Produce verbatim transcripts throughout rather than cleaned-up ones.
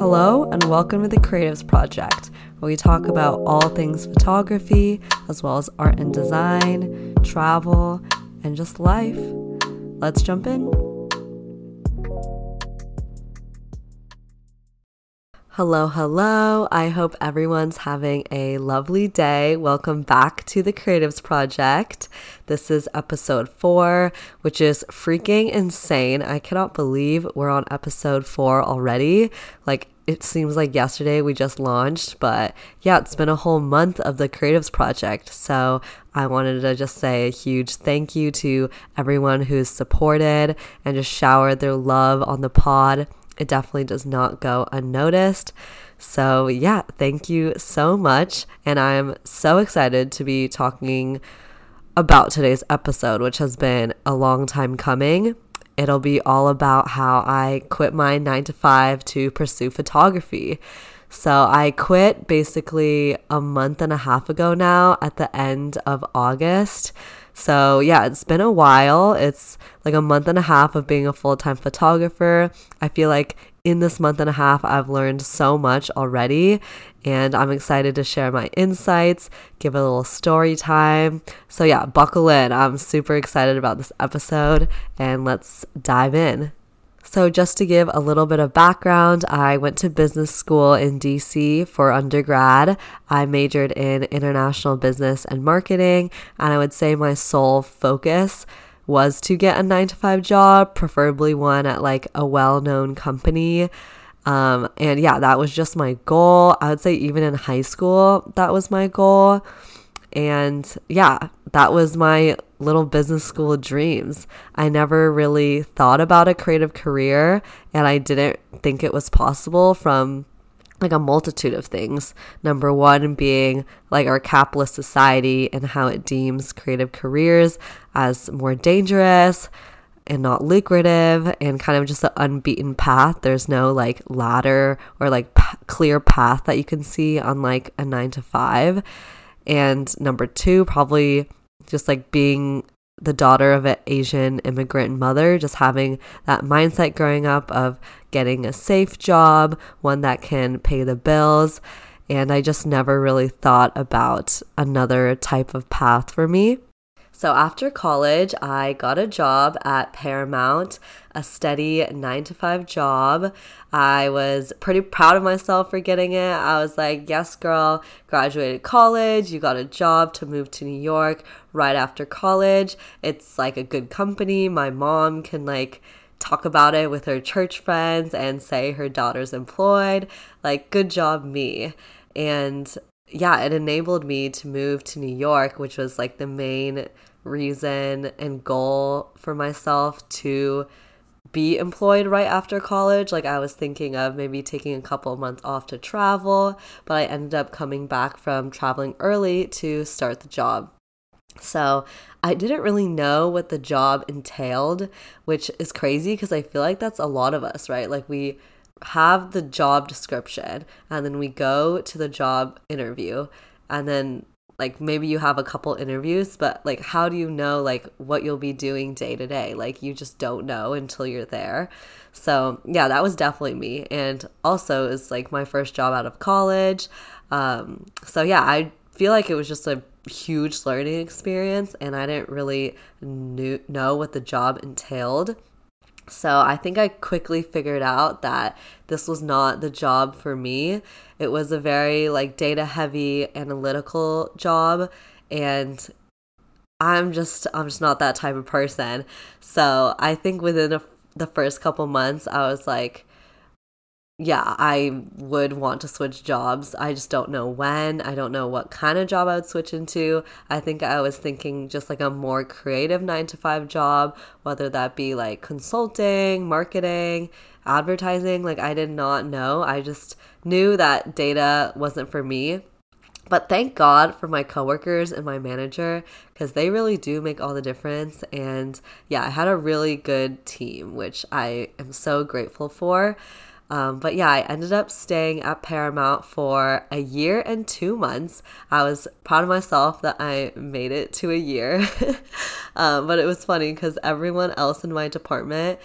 Hello and welcome to the Creatives Project, where we talk about all things photography, as well as art and design, travel, and just life. Let's jump in. Hello, hello. I hope everyone's having a lovely day. Welcome back to the Creatives Project. This is episode four, which is freaking insane. I cannot believe we're on episode four already. Like, it seems like yesterday we just launched, but yeah, it's been a whole month of the Creatives Project. So I wanted to just say a huge thank you to everyone who's supported and just showered their love on the pod. It definitely does not go unnoticed. So yeah, thank you so much. And I'm so excited to be talking about today's episode, which has been a long time coming. It'll be all about how I quit my nine to five to pursue photography. So I quit basically a month and a half ago now at the end of August. So yeah, it's been a while. It's like a month and a half of being a full-time photographer. I feel like in this month and a half, I've learned so much already, and I'm excited to share my insights, give a little story time. So yeah, buckle in. I'm super excited about this episode, and let's dive in. So just to give a little bit of background, I went to business school in D C for undergrad. I majored in international business and marketing, and I would say my sole focus was to get a nine to five job, preferably one at like a well-known company. Um, and yeah, that was just my goal. I would say even in high school, that was my goal. And yeah, that was my little business school dreams. I never really thought about a creative career, and I didn't think it was possible from like a multitude of things. Number one being like our capitalist society and how it deems creative careers as more dangerous and not lucrative and kind of just an unbeaten path. There's no like ladder or like p- clear path that you can see on like a nine to five. And number two, probably just like being the daughter of an Asian immigrant mother, just having that mindset growing up of getting a safe job, one that can pay the bills. And I just never really thought about another type of path for me. So after college, I got a job at Paramount, a steady nine to five job. I was pretty proud of myself for getting it. I was like, yes, girl, graduated college. You got a job to move to New York right after college. It's like a good company. My mom can like talk about it with her church friends and say her daughter's employed. Like, good job, me. And yeah, it enabled me to move to New York, which was like the main reason and goal for myself to be employed right after college. Like I was thinking of maybe taking a couple of months off to travel, but I ended up coming back from traveling early to start the job. So I didn't really know what the job entailed, which is crazy because I feel like that's a lot of us, right? Like we have the job description and then we go to the job interview and then like maybe you have a couple interviews, but like how do you know like what you'll be doing day to day? Like you just don't know until you're there. So yeah, that was definitely me. And also it's like my first job out of college. Um, so yeah, I feel like it was just a huge learning experience and I didn't really knew, know what the job entailed. So I think I quickly figured out that this was not the job for me. It was a very like data heavy analytical job and I'm just I'm just not that type of person. So I think within a, the first couple months I was like, yeah, I would want to switch jobs. I just don't know when. I don't know what kind of job I would switch into. I think I was thinking just like a more creative nine to five job, whether that be like consulting, marketing, advertising. Like I did not know. I just knew that data wasn't for me. But thank God for my coworkers and my manager because they really do make all the difference. And yeah, I had a really good team, which I am so grateful for. Um, but yeah, I ended up staying at Paramount for a year and two months. I was proud of myself that I made it to a year. um, but it was funny because everyone else in my department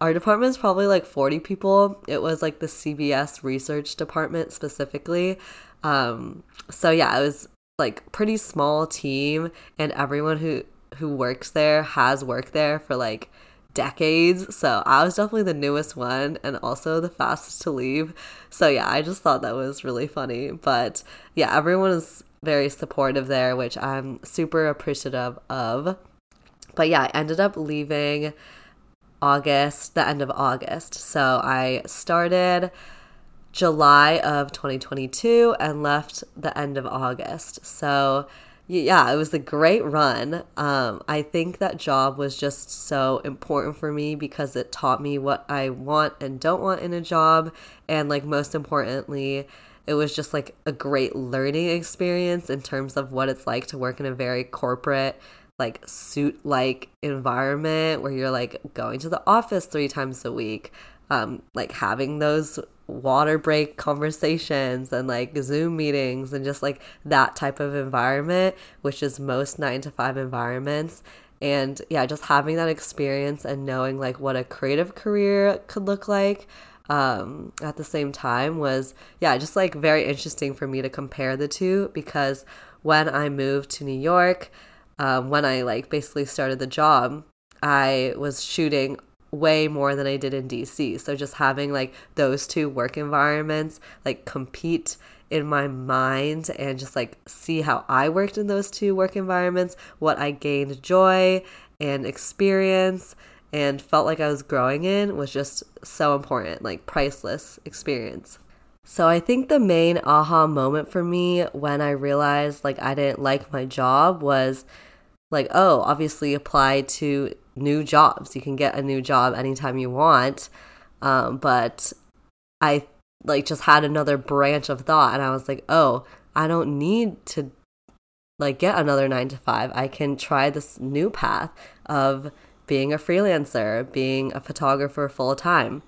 Our department is probably like forty people. It was like the C B S research department specifically. Um, so yeah, it was like pretty small team, and everyone who, who works there has worked there for like decades. So I was definitely the newest one and also the fastest to leave. So yeah, I just thought that was really funny. But yeah, everyone is very supportive there, which I'm super appreciative of. But yeah, I ended up leaving August, the end of August. So I started July of twenty twenty-two and left the end of August. So yeah, it was a great run. Um, I think that job was just so important for me because it taught me what I want and don't want in a job. And like most importantly, it was just like a great learning experience in terms of what it's like to work in a very corporate, like suit-like environment where you're like going to the office three times a week, um, like having those water break conversations and like Zoom meetings and just like that type of environment, which is most nine to five environments. And yeah, just having that experience and knowing like what a creative career could look like um, at the same time was, yeah, just like very interesting for me to compare the two, because when I moved to New York, Um, when I like basically started the job, I was shooting way more than I did in D C. So just having like those two work environments like compete in my mind and just like see how I worked in those two work environments, what I gained joy and experience and felt like I was growing in was just so important, like priceless experience. So I think the main aha moment for me when I realized like I didn't like my job was like, oh, obviously apply to new jobs. You can get a new job anytime you want. Um, but I like just had another branch of thought, and I was like, oh, I don't need to like get another nine to five. I can try this new path of being a freelancer, being a photographer full time.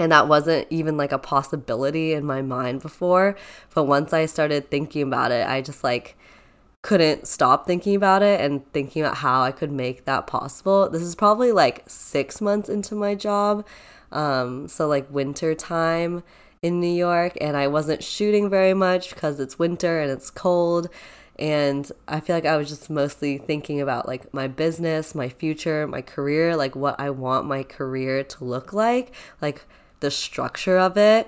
And that wasn't even like a possibility in my mind before. But once I started thinking about it, I just like couldn't stop thinking about it and thinking about how I could make that possible. This is probably like six months into my job. Um, so like winter time in New York, and I wasn't shooting very much because it's winter and it's cold. And I feel like I was just mostly thinking about like my business, my future, my career, like what I want my career to look like, like the structure of it,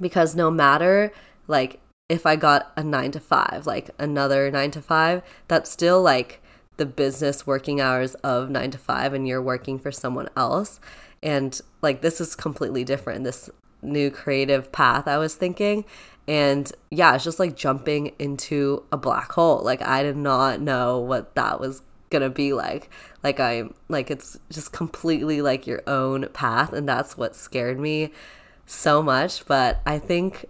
because no matter like if I got a nine to five, like another nine to five, that's still like the business working hours of nine to five and you're working for someone else. And like this is completely different, this new creative path I was thinking. And yeah, it's just like jumping into a black hole. Like I did not know what that was gonna be like. Like I'm like, it's just completely like your own path. And that's what scared me so much. But I think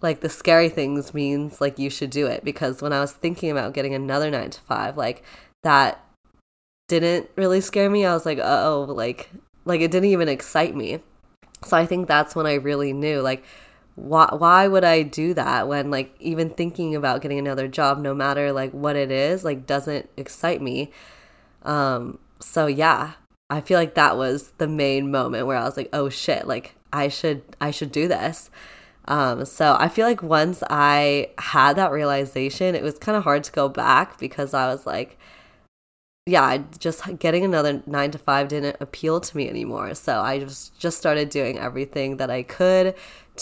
like the scary things means like you should do it, because when I was thinking about getting another nine to five, like that didn't really scare me. I was like, oh, like, like it didn't even excite me. So I think that's when I really knew like, Why, why would I do that when like even thinking about getting another job, no matter like what it is, like doesn't excite me. Um, so yeah, I feel like that was the main moment where I was like, oh shit, like I should, I should do this. Um, so I feel like once I had that realization, it was kind of hard to go back, because I was like, yeah, just getting another nine to five didn't appeal to me anymore. So I just, just started doing everything that I could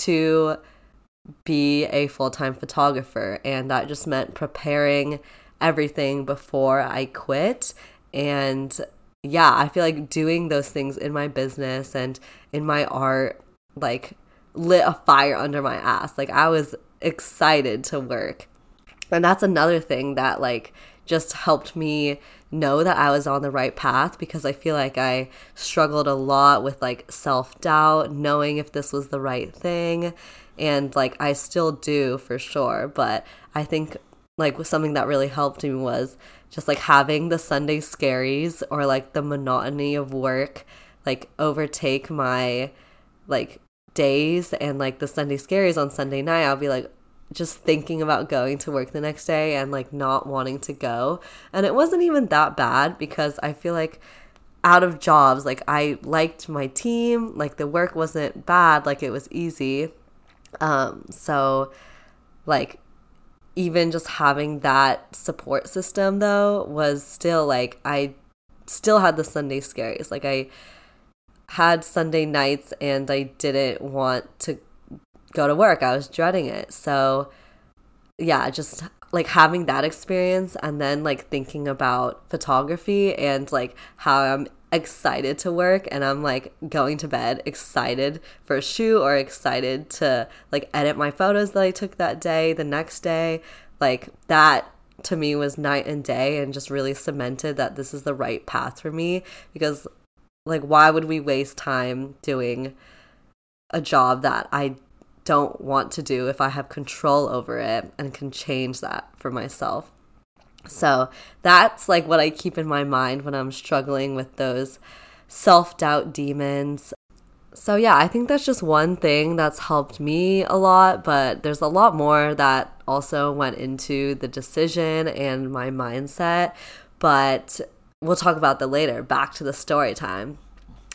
to be a full-time photographer, and that just meant preparing everything before I quit. And yeah, I feel like doing those things in my business and in my art like lit a fire under my ass. Like I was excited to work, and that's another thing that like just helped me know that I was on the right path, because I feel like I struggled a lot with like self-doubt, knowing if this was the right thing. And like I still do for sure, but I think like something that really helped me was just like having the Sunday scaries or like the monotony of work like overtake my like days. And like the Sunday scaries on Sunday night, I'll be like just thinking about going to work the next day and like not wanting to go. And it wasn't even that bad, because I feel like out of jobs. Like, I liked my team. Like, the work wasn't bad. Like, it was easy. Um, so, like, even just having that support system, though, was still, like, I still had the Sunday scaries. Like, I had Sunday nights and I didn't want to go to work. I was dreading it. So, yeah, just like having that experience and then like thinking about photography and like how I'm excited to work and I'm like going to bed excited for a shoot or excited to like edit my photos that I took that day, the next day, like that to me was night and day and just really cemented that this is the right path for me, because like why would we waste time doing a job that I don't want to do if I have control over it and can change that for myself. So that's like what I keep in my mind when I'm struggling with those self-doubt demons. So yeah, I think that's just one thing that's helped me a lot, but there's a lot more that also went into the decision and my mindset, but we'll talk about that later. Back to the story time.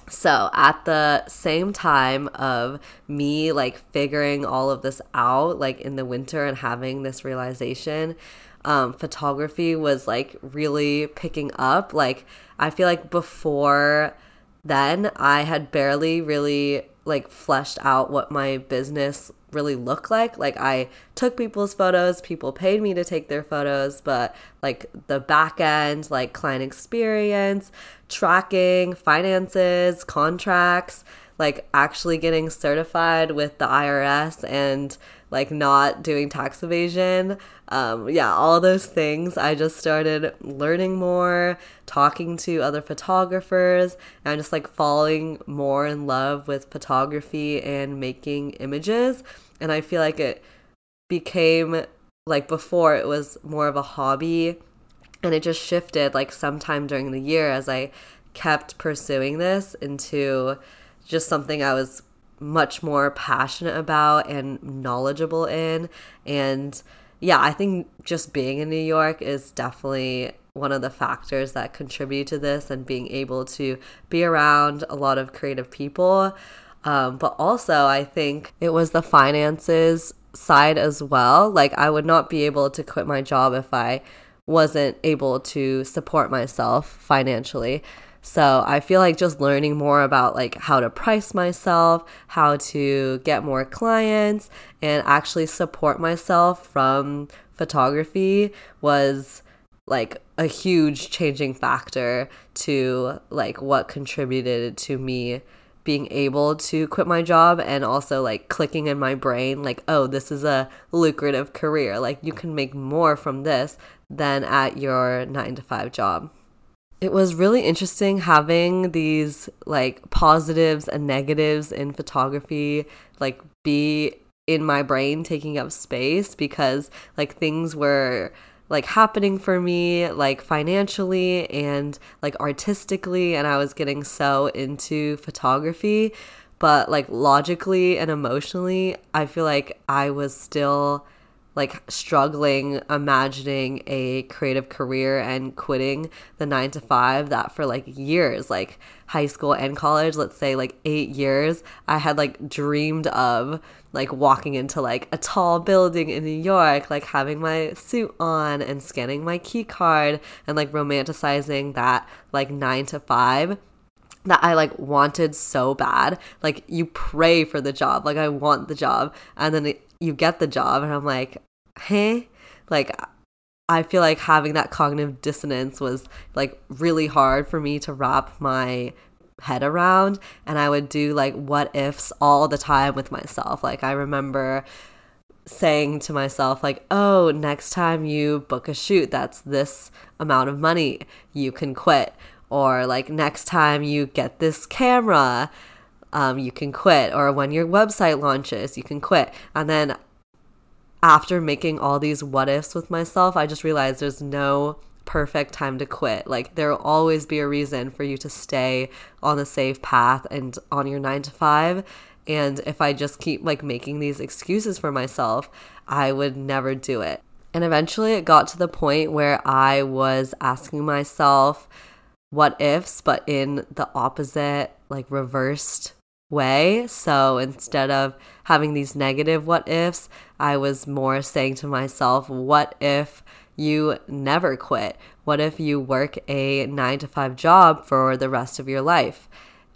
So at the same time of me like figuring all of this out like in the winter and having this realization, um, photography was like really picking up. Like I feel like before then I had barely really like fleshed out what my business really looked like. Like I took people's photos, people paid me to take their photos, but like the back end, like client experience, tracking, finances, contracts, like actually getting certified with the I R S and like not doing tax evasion. Um, yeah, all those things. I just started learning more, talking to other photographers, and just like falling more in love with photography and making images. And I feel like it became like before it was more of a hobby and it just shifted like sometime during the year as I kept pursuing this into just something I was much more passionate about and knowledgeable in. And yeah, I think just being in New York is definitely one of the factors that contribute to this, and being able to be around a lot of creative people. Um, but also I think it was the finances side as well. Like I would not be able to quit my job if I wasn't able to support myself financially. So I feel like just learning more about like how to price myself, how to get more clients, and actually support myself from photography was like a huge changing factor to like what contributed to me being able to quit my job, and also like clicking in my brain like, oh, this is a lucrative career. Like you can make more from this than at your nine to five job. It was really interesting having these like positives and negatives in photography like be in my brain taking up space, because like things were like happening for me like financially and like artistically, and I was getting so into photography, but like logically and emotionally I feel like I was still like struggling imagining a creative career and quitting the nine to five that for like years, like high school and college, let's say like eight years, I had like dreamed of like walking into like a tall building in New York, like having my suit on and scanning my key card and like romanticizing that like nine to five that I like wanted so bad. Like you pray for the job, like I want the job, and then it, you get the job and I'm like, hey, like I feel like having that cognitive dissonance was like really hard for me to wrap my head around, and I would do like what ifs all the time with myself. Like I remember saying to myself like, oh, next time you book a shoot that's this amount of money, you can quit, or like next time you get this camera, Um, you can quit, or when your website launches, you can quit. And then after making all these what ifs with myself, I just realized there's no perfect time to quit. Like there will always be a reason for you to stay on the safe path and on your nine to five. And if I just keep like making these excuses for myself, I would never do it. And eventually it got to the point where I was asking myself, what ifs, but in the opposite, like reversed way. So instead of having these negative what ifs, I was more saying to myself, what if you never quit? What if you work a nine to five job for the rest of your life?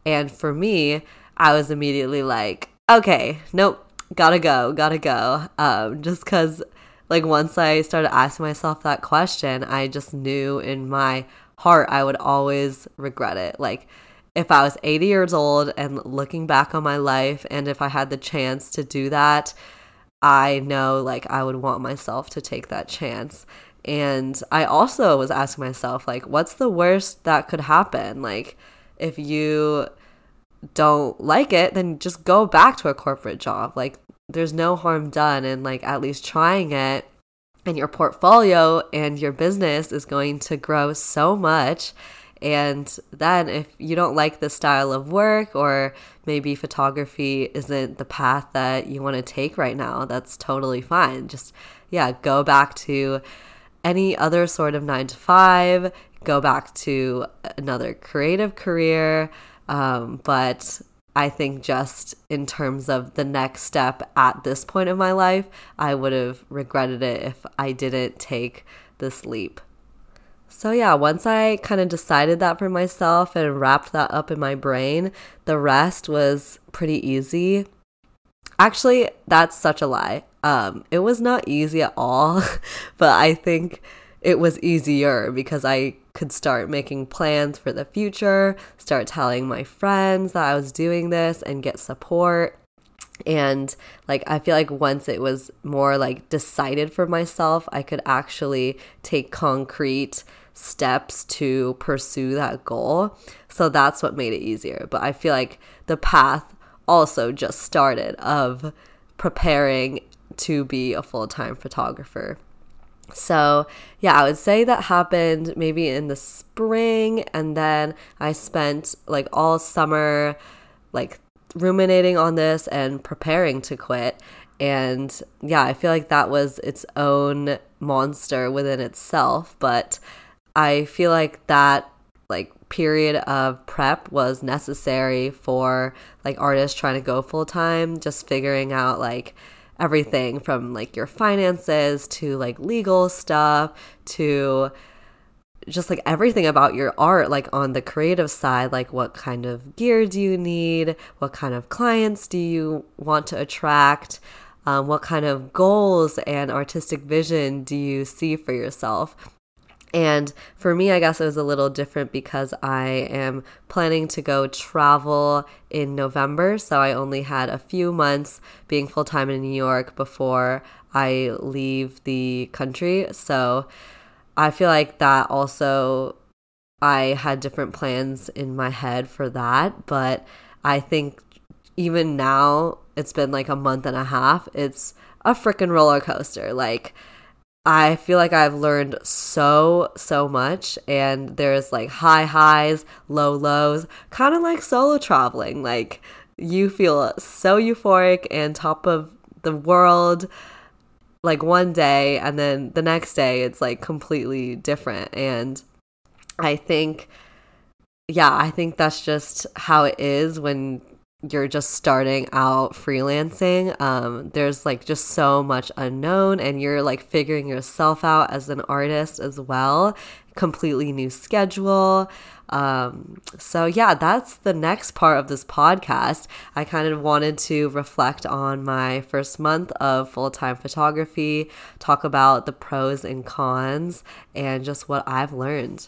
And for me, I was immediately like, okay, nope, gotta go, gotta go. Um, just because like once I started asking myself that question, I just knew in my heart I would always regret it. Like if I was eighty years old and looking back on my life, and if I had the chance to do that, I know like I would want myself to take that chance. And I also was asking myself, like, what's the worst that could happen? Like, if you don't like it, then just go back to a corporate job. Like, there's no harm done in like at least trying it. And your portfolio and your business is going to grow so much. And then if you don't like the style of work, or maybe photography isn't the path that you want to take right now, that's totally fine. Just, yeah, go back to any other sort of nine to five, go back to another creative career. Um, but I think just in terms of the next step at this point in my life, I would have regretted it if I didn't take this leap. So yeah, once I kind of decided that for myself and wrapped that up in my brain, the rest was pretty easy. Actually, that's such a lie. Um, it was not easy at all, but I think it was easier because I could start making plans for the future, start telling my friends that I was doing this and get support. And like, I feel like once it was more like decided for myself, I could actually take concrete steps to pursue that goal. So that's what made it easier. But I feel like the path also just started of preparing to be a full-time photographer. So yeah, I would say that happened maybe in the spring. And then I spent like all summer, like ruminating on this and preparing to quit. And yeah, I feel like that was its own monster within itself. But I feel like that like period of prep was necessary for like artists trying to go full time, just figuring out like everything from like your finances to like legal stuff to just like everything about your art, like on the creative side, like what kind of gear do you need? What kind of clients do you want to attract? Um, what kind of goals and artistic vision do you see for yourself? And for me, I guess it was a little different because I am planning to go travel in November. So I only had a few months being full-time in New York before I leave the country. So I feel like that also, I had different plans in my head for that. But I think even now, it's been like a month and a half. It's a freaking roller coaster. Like, I feel like I've learned so, so much, and there's like high highs, low lows, kind of like solo traveling. Like you feel so euphoric and top of the world like one day, and then the next day it's like completely different. And I think, yeah, I think that's just how it is when you're just starting out freelancing. Um, there's like just so much unknown, and you're like figuring yourself out as an artist as well. Completely new schedule. Um, so yeah, that's the next part of this podcast. I kind of wanted to reflect on my first month of full-time photography, talk about the pros and cons, and just what I've learned.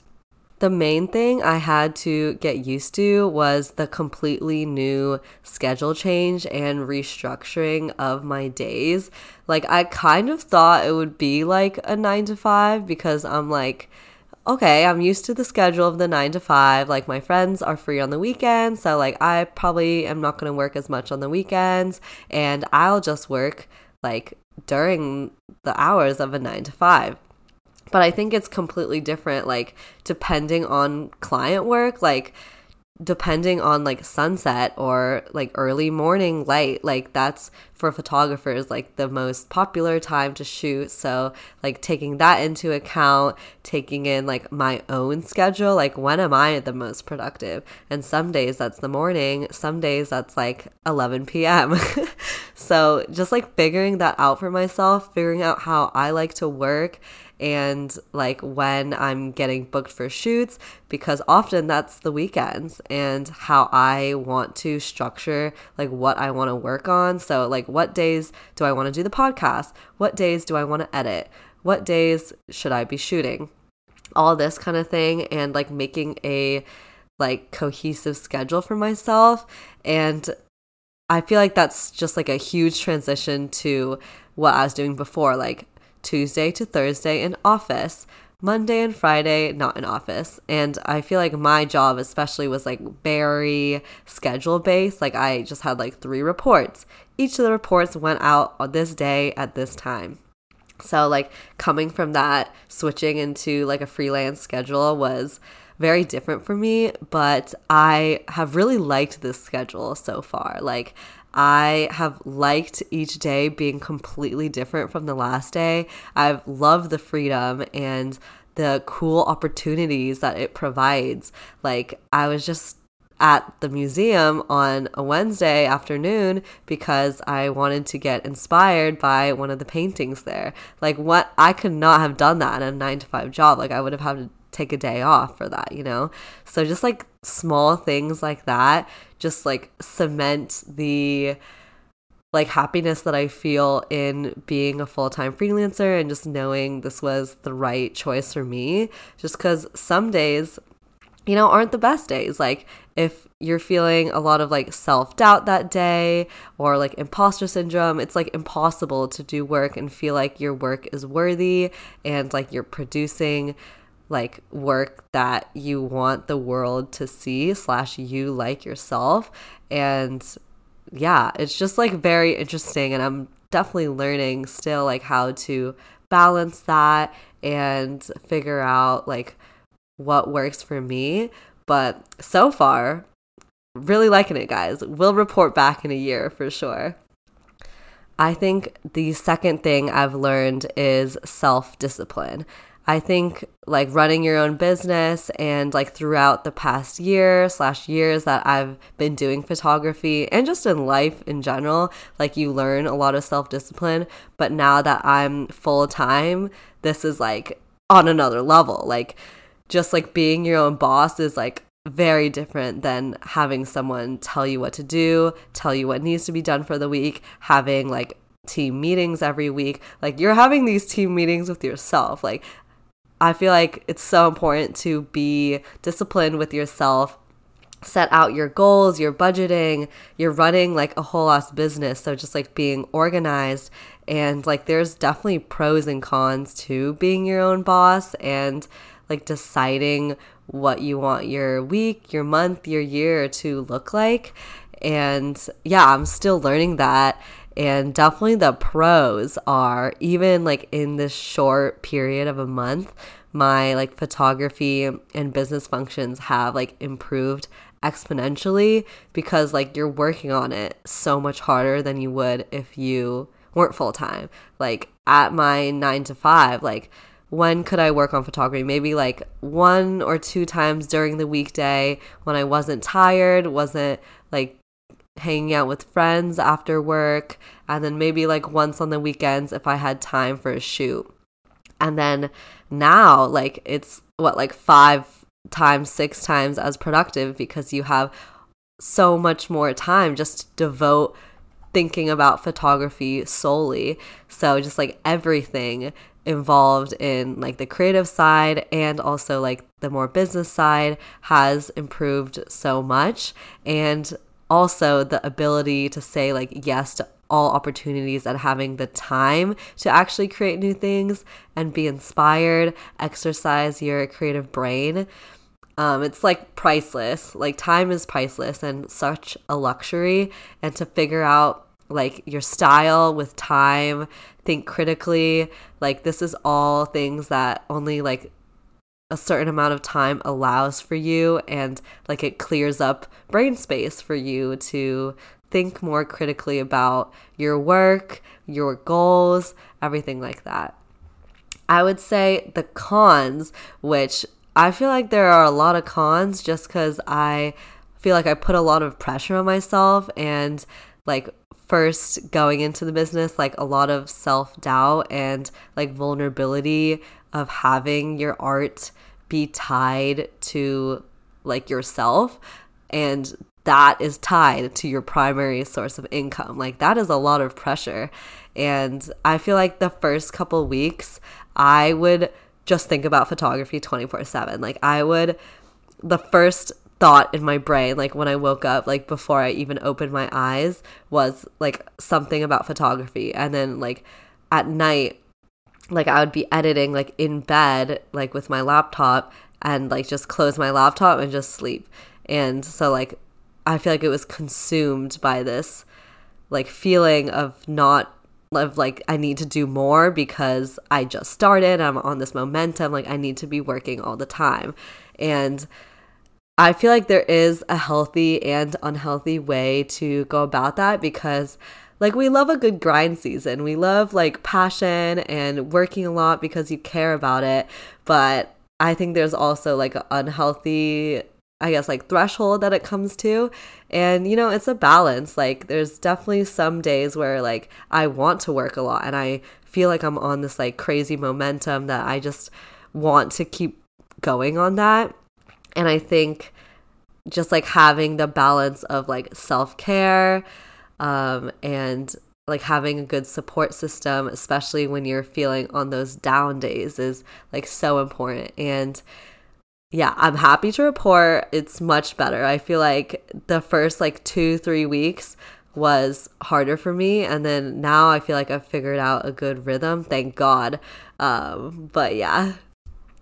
The main thing I had to get used to was the completely new schedule change and restructuring of my days. Like I kind of thought it would be like a nine to five because I'm like, okay, I'm used to the schedule of the nine to five. Like my friends are free on the weekends. So like I probably am not going to work as much on the weekends, and I'll just work like during the hours of a nine to five. But I think it's completely different, like depending on client work. Like depending on like sunset or like early morning light, like that's for photographers like the most popular time to shoot. So like taking that into account, taking in like my own schedule, like when am I the most productive? And some days that's the morning, some days that's like eleven p.m. So just like figuring that out for myself, figuring out how I like to work and like when I'm getting booked for shoots, because often that's the weekends, and how I want to structure like what I want to work on. So like what days do I want to do the podcast? What days do I want to edit? What days should I be shooting? All this kind of thing, and like making a like cohesive schedule for myself. And I feel like that's just like a huge transition to what I was doing before, like Tuesday to Thursday in office, Monday and Friday not in office. And I feel like my job especially was like very schedule based. Like I just had like three reports. Each of the reports went out on this day at this time. So like coming from that, switching into like a freelance schedule was very different for me, but I have really liked this schedule so far. Like I have liked each day being completely different from the last day. I've loved the freedom and the cool opportunities that it provides. Like I was just at the museum on a Wednesday afternoon because I wanted to get inspired by one of the paintings there. Like what, I could not have done that in a nine to five job. Like I would have had to take a day off for that, you know? So just like small things like that just like cement the like happiness that I feel in being a full-time freelancer and just knowing this was the right choice for me, just because some days, you know, aren't the best days. Like if you're feeling a lot of like self-doubt that day or like imposter syndrome, it's like impossible to do work and feel like your work is worthy and like you're producing like work that you want the world to see slash you like yourself. And yeah, it's just like very interesting, and I'm definitely learning still like how to balance that and figure out like what works for me. But so far, really liking it, guys. We'll report back in a year for sure. I think the second thing I've learned is self-discipline. I think like running your own business and like throughout the past year slash years that I've been doing photography and just in life in general, like you learn a lot of self-discipline. But now that I'm full-time, this is like on another level. Like just like being your own boss is like very different than having someone tell you what to do, tell you what needs to be done for the week, having like team meetings every week. Like you're having these team meetings with yourself. Like I feel like it's so important to be disciplined with yourself, set out your goals, your budgeting, you're running like a whole ass business. So just like being organized, and like there's definitely pros and cons to being your own boss and like deciding what you want your week, your month, your year to look like. And yeah, I'm still learning that. And definitely the pros are, even like in this short period of a month, my like photography and business functions have like improved exponentially, because like you're working on it so much harder than you would if you weren't full time. Like at my nine to five, like when could I work on photography? Maybe like one or two times during the weekday when I wasn't tired, wasn't like hanging out with friends after work, and then maybe like once on the weekends if I had time for a shoot. And then now like it's what, like five times, six times as productive, because you have so much more time just to devote thinking about photography solely. So just like everything involved in like the creative side and also like the more business side has improved so much. And also the ability to say like yes to all opportunities and having the time to actually create new things and be inspired, exercise your creative brain. Um, it's like priceless. Like time is priceless and such a luxury. And to figure out like your style with time, think critically, like this is all things that only like a certain amount of time allows for you, and like it clears up brain space for you to think more critically about your work, your goals, everything like that. I would say the cons, which I feel like there are a lot of cons just because I feel like I put a lot of pressure on myself, and like first going into the business, like a lot of self-doubt and like vulnerability of having your art be tied to like yourself, and that is tied to your primary source of income. Like that is a lot of pressure. And I feel like the first couple weeks I would just think about photography twenty-four seven. Like I would, the first thought in my brain, like when I woke up, like before I even opened my eyes, was like something about photography. And then like at night, like I would be editing like in bed, like with my laptop, and like just close my laptop and just sleep. And so like I feel like it was consumed by this like feeling of not of like I need to do more because I just started, I'm on this momentum, like I need to be working all the time. And I feel like there is a healthy and unhealthy way to go about that, because like we love a good grind season. We love like passion and working a lot because you care about it. But I think there's also like an unhealthy, I guess, like threshold that it comes to. And, you know, it's a balance. Like there's definitely some days where like I want to work a lot and I feel like I'm on this like crazy momentum that I just want to keep going on that. And I think just like having the balance of like self-care um, and like having a good support system, especially when you're feeling on those down days, is like so important. And yeah, I'm happy to report it's much better. I feel like the first like two, three weeks was harder for me. And then now I feel like I've figured out a good rhythm, thank God. Um, but yeah.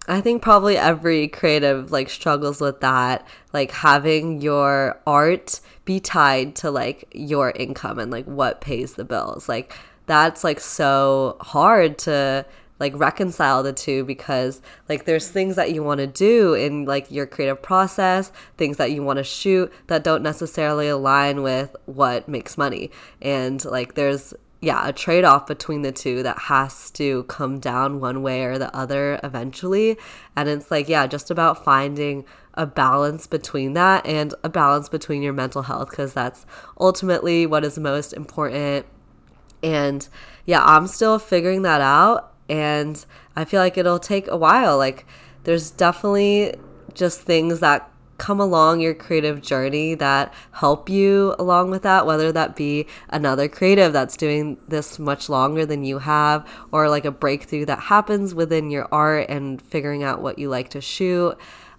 I think probably every creative like struggles with that, like having your art be tied to like your income and like what pays the bills. Like that's like so hard to like reconcile the two, because like there's things that you want to do in like your creative process, things that you want to shoot that don't necessarily align with what makes money. And like there's yeah, a trade-off between the two that has to come down one way or the other eventually. And it's like, yeah, just about finding a balance between that and a balance between your mental health, because that's ultimately what is most important. And yeah, I'm still figuring that out, and I feel like it'll take a while. Like there's definitely just things that come along your creative journey that help you along with that, whether that be another creative that's doing this much longer than you have, or like a breakthrough that happens within your art and figuring out what you like to shoot.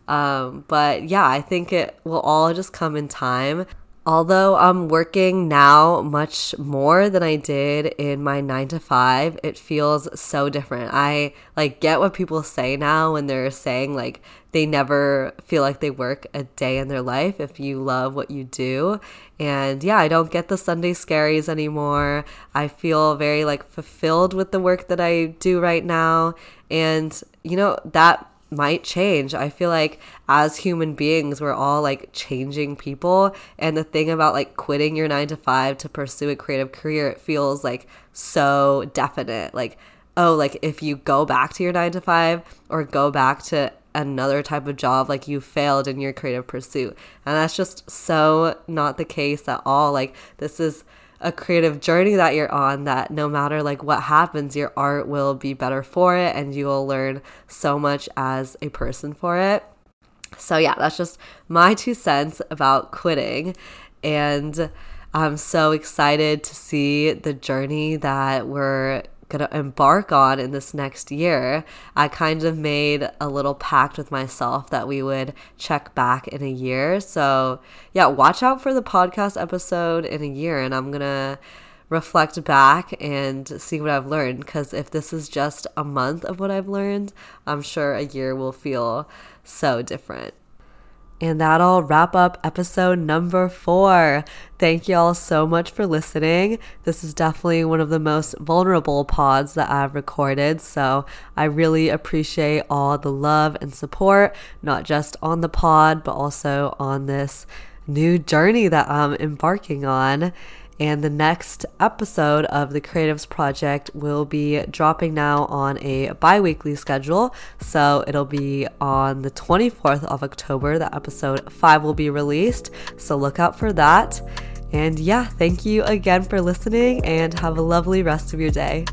Um, but yeah, I think it will all just come in time. Although I'm working now much more than I did in my nine to five, it feels so different. I like get what people say now when they're saying like they never feel like they work a day in their life if you love what you do. And yeah, I don't get the Sunday scaries anymore. I feel very like fulfilled with the work that I do right now. And you know, that might change. I feel like as human beings, we're all like changing people. And the thing about like quitting your nine to five to pursue a creative career, it feels like so definite. Like, oh, like if you go back to your nine to five or go back to another type of job, like you failed in your creative pursuit. And that's just so not the case at all. Like this is a creative journey that you're on, that no matter like what happens, your art will be better for it, and you will learn so much as a person for it. So yeah, that's just my two cents about quitting, and I'm so excited to see the journey that we're gonna embark on in this next year. I kind of made a little pact with myself that we would check back in a year. So yeah, watch out for the podcast episode in a year, and I'm gonna reflect back and see what I've learned, because if this is just a month of what I've learned, I'm sure a year will feel so different. And that'll wrap up episode number four. Thank y'all so much for listening. This is definitely one of the most vulnerable pods that I've recorded, so I really appreciate all the love and support, not just on the pod, but also on this new journey that I'm embarking on. And the next episode of the Creatives Project will be dropping now on a bi-weekly schedule. So it'll be on the twenty-fourth of October that episode five will be released. So look out for that. And yeah, thank you again for listening and have a lovely rest of your day.